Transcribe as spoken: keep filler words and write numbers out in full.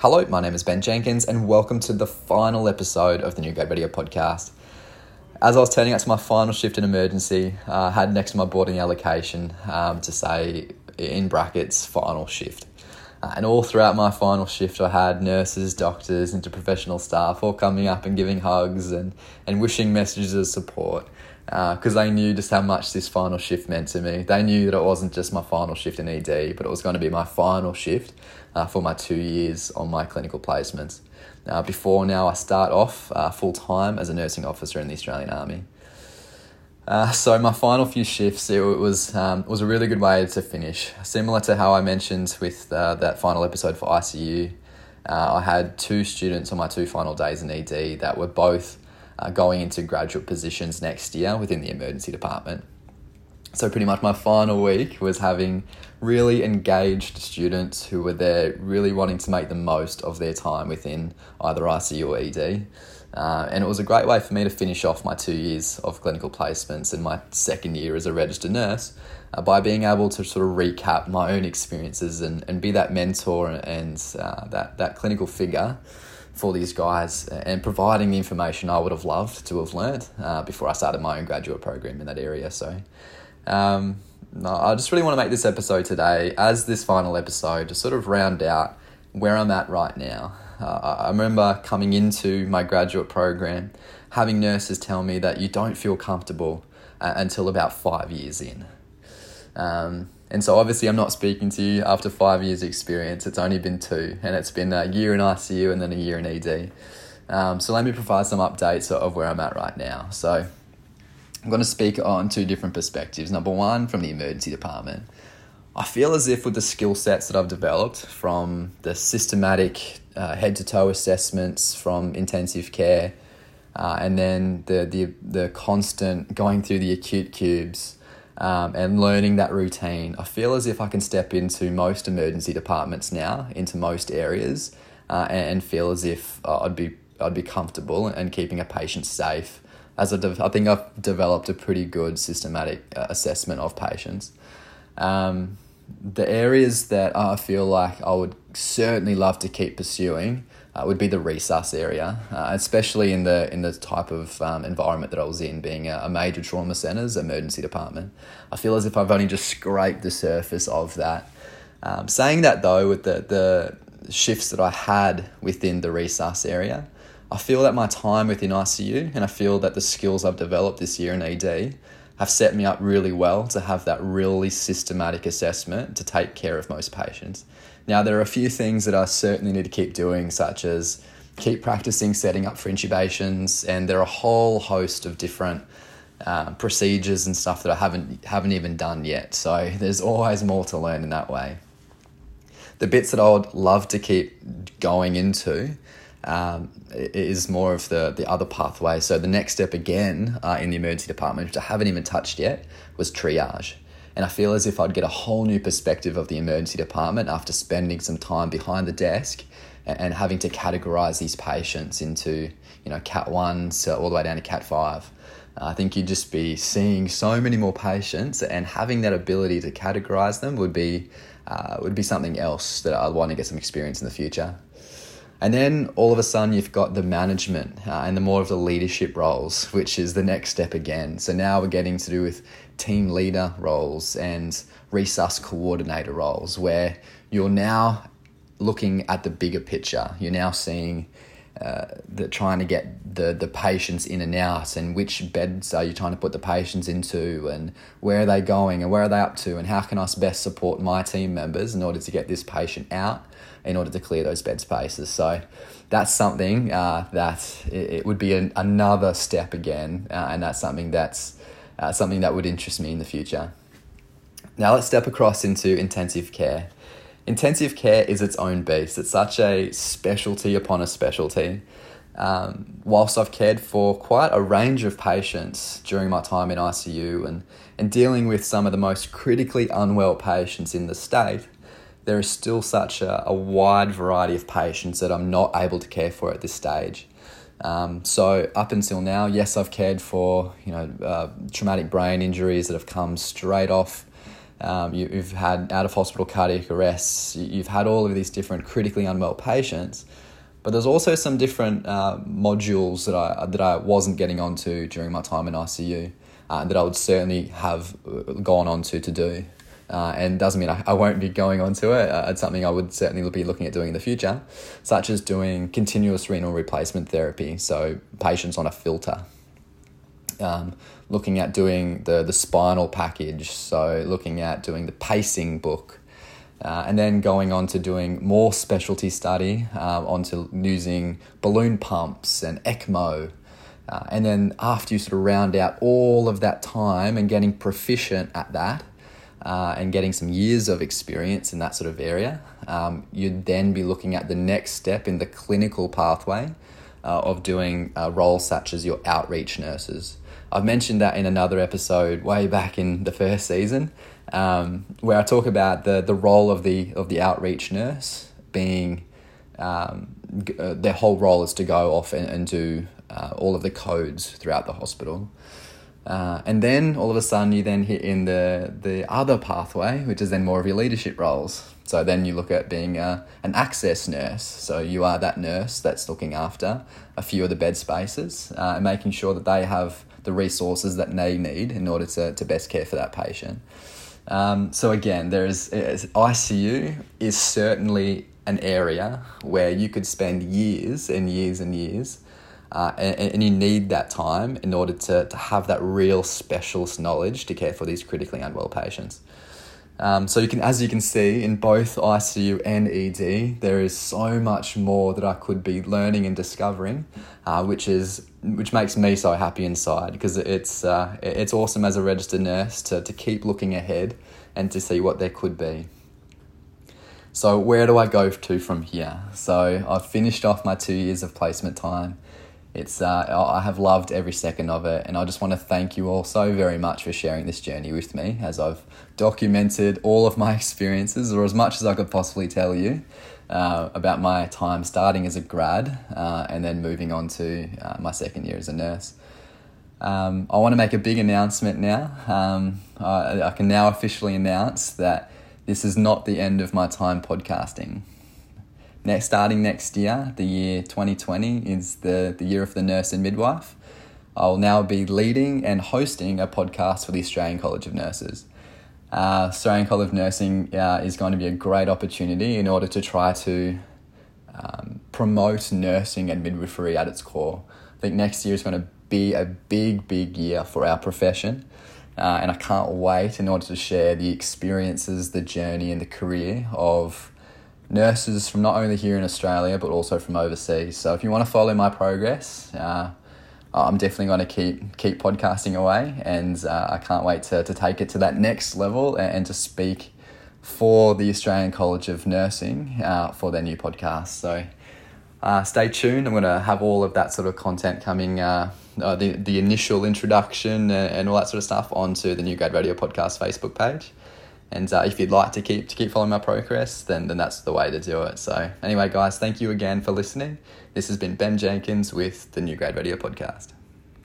Hello, my name is Ben Jenkins and welcome to the final episode of the New Grad Radio podcast. As I was turning up to my final shift in emergency, uh, I had next to my boarding allocation um, to say, in brackets, final shift. Uh, and all throughout my final shift, I had nurses, doctors, interprofessional staff all coming up and giving hugs and, and wishing messages of support because uh, they knew just how much this final shift meant to me. They knew that it wasn't just my final shift in E D, but it was going to be my final shift uh, for my two years on my clinical placements. Uh, before now, I start off uh, full-time as a nursing officer in the Australian Army. Uh, so my final few shifts, it was um, was a really good way to finish. Similar to how I mentioned with uh, that final episode for I C U, uh, I had two students on my two final days in E D that were both uh, going into graduate positions next year within the emergency department. So pretty much my final week was having really engaged students who were there really wanting to make the most of their time within either I C U or E D. Uh, and it was a great way for me to finish off my two years of clinical placements and my second year as a registered nurse uh, by being able to sort of recap my own experiences and, and be that mentor and uh, that, that clinical figure for these guys and providing the information I would have loved to have learnt uh, before I started my own graduate program in that area. So um, no, I just really want to make this episode today as this final episode to sort of round out where I'm at right now. Uh, I remember coming into my graduate program, having nurses tell me that you don't feel comfortable uh, until about five years in. Um, and so obviously I'm not speaking to you after five years experience. It's only been two, and it's been a year in I C U and then a year in E D. Um, so let me provide some updates of where I'm at right now. So I'm going to speak on two different perspectives. Number one, from the emergency department. I feel as if with the skill sets that I've developed from the systematic uh, head-to-toe assessments from intensive care uh, and then the, the the constant going through the acute cubes um, and learning that routine, I feel as if I can step into most emergency departments now, into most areas, uh, and, and feel as if uh, I'd be I'd be comfortable and keeping a patient safe. As I, de- I think I've developed a pretty good systematic uh, assessment of patients. Um, The areas that I feel like I would certainly love to keep pursuing uh, would be the resus area, uh, especially in the in the type of um, environment that I was in, being a, a major trauma centre's emergency department. I feel as if I've only just scraped the surface of that. Um, saying that though, with the, the shifts that I had within the resus area, I feel that my time within I C U and I feel that the skills I've developed this year in E D have set me up really well to have that really systematic assessment to take care of most patients. Now, there are a few things that I certainly need to keep doing, such as keep practicing setting up for intubations, and there are a whole host of different uh, procedures and stuff that I haven't haven't even done yet. So there's always more to learn in that way. The bits that I would love to keep going into Um, is more of the, the other pathway. So the next step again uh, in the emergency department, which I haven't even touched yet, was triage. And I feel as if I'd get a whole new perspective of the emergency department after spending some time behind the desk and, and having to categorise these patients into, you know, Cat one so all the way down to Cat five. Uh, I think you'd just be seeing so many more patients, and having that ability to categorise them would be, uh, would be something else that I'd want to get some experience in the future. And then all of a sudden you've got the management uh, and the more of the leadership roles, which is the next step again. So now we're getting to do with team leader roles and resus coordinator roles, where you're now looking at the bigger picture. You're now seeing uh, that trying to get the, the patients in and out, and which beds are you trying to put the patients into, and where are they going and where are they up to, and how can I best support my team members in order to get this patient out, in order to clear those bed spaces. So that's something uh, that it would be an, another step again, uh, and that's something that's uh, something that would interest me in the future. Now let's step across into intensive care. Intensive care is its own beast. It's such a specialty upon a specialty. Um, whilst I've cared for quite a range of patients during my time in I C U and, and dealing with some of the most critically unwell patients in the state, there is still such a, a wide variety of patients that I'm not able to care for at this stage. Um, so up until now, yes, I've cared for, you know, uh, traumatic brain injuries that have come straight off um, you, you've had out-of-hospital cardiac arrests, you've had all of these different critically unwell patients, but there's also some different uh, modules that I that I wasn't getting onto during my time in I C U uh, that I would certainly have gone onto to do. Uh, and doesn't mean I, I won't be going onto it. Uh, it's something I would certainly be looking at doing in the future, such as doing continuous renal replacement therapy, so patients on a filter. Um, looking at doing the, the spinal package, so looking at doing the pacing book, uh, and then going on to doing more specialty study, um, onto using balloon pumps and E C M O. Uh, and then after you sort of round out all of that time and getting proficient at that, Uh, and getting some years of experience in that sort of area, um, you'd then be looking at the next step in the clinical pathway uh, of doing uh, roles such as your outreach nurses. I've mentioned that in another episode way back in the first season, um, where I talk about the the role of the of the outreach nurse being um, g- uh, their whole role is to go off and, and do uh, all of the codes throughout the hospital. Uh, and then all of a sudden you then hit in the, the other pathway, which is then more of your leadership roles. So then you look at being a, an access nurse. So you are that nurse that's looking after a few of the bed spaces uh, and making sure that they have the resources that they need in order to, to best care for that patient. Um, so again, there is, is I C U is certainly an area where you could spend years and years and years Uh, and, and you need that time in order to, to have that real specialist knowledge to care for these critically unwell patients. Um, so you can, as you can see, in both I C U and E D, there is so much more that I could be learning and discovering, uh, which is which makes me so happy inside, because it's uh, it's awesome as a registered nurse to to keep looking ahead and to see what there could be. So where do I go to from here? So I've finished off my two years of placement time. It's uh, I have loved every second of it, and I just want to thank you all so very much for sharing this journey with me as I've documented all of my experiences, or as much as I could possibly tell you, uh, about my time starting as a grad uh, and then moving on to uh, my second year as a nurse. Um, I want to make a big announcement now. Um, I, I can now officially announce that this is not the end of my time podcasting. Next, starting next year, the year twenty twenty is the, the year of the nurse and midwife. I'll now be leading and hosting a podcast for the Australian College of Nurses. Uh, Australian College of Nursing uh, is going to be a great opportunity in order to try to um, promote nursing and midwifery at its core. I think next year is going to be a big, big year for our profession. Uh, and I can't wait in order to share the experiences, the journey and the career of nurses from not only here in Australia, but also from overseas. So if you want to follow my progress, uh, I'm definitely going to keep keep podcasting away, and uh, I can't wait to, to take it to that next level and, and to speak for the Australian College of Nursing uh, for their new podcast. So uh, stay tuned. I'm going to have all of that sort of content coming, uh, uh, the, the initial introduction and, and all that sort of stuff onto the New Grad Radio Podcast Facebook page. And uh, if you'd like to keep to keep following my progress, then, then that's the way to do it. So anyway, guys, thank you again for listening. This has been Ben Jenkins with the New Grad Radio Podcast.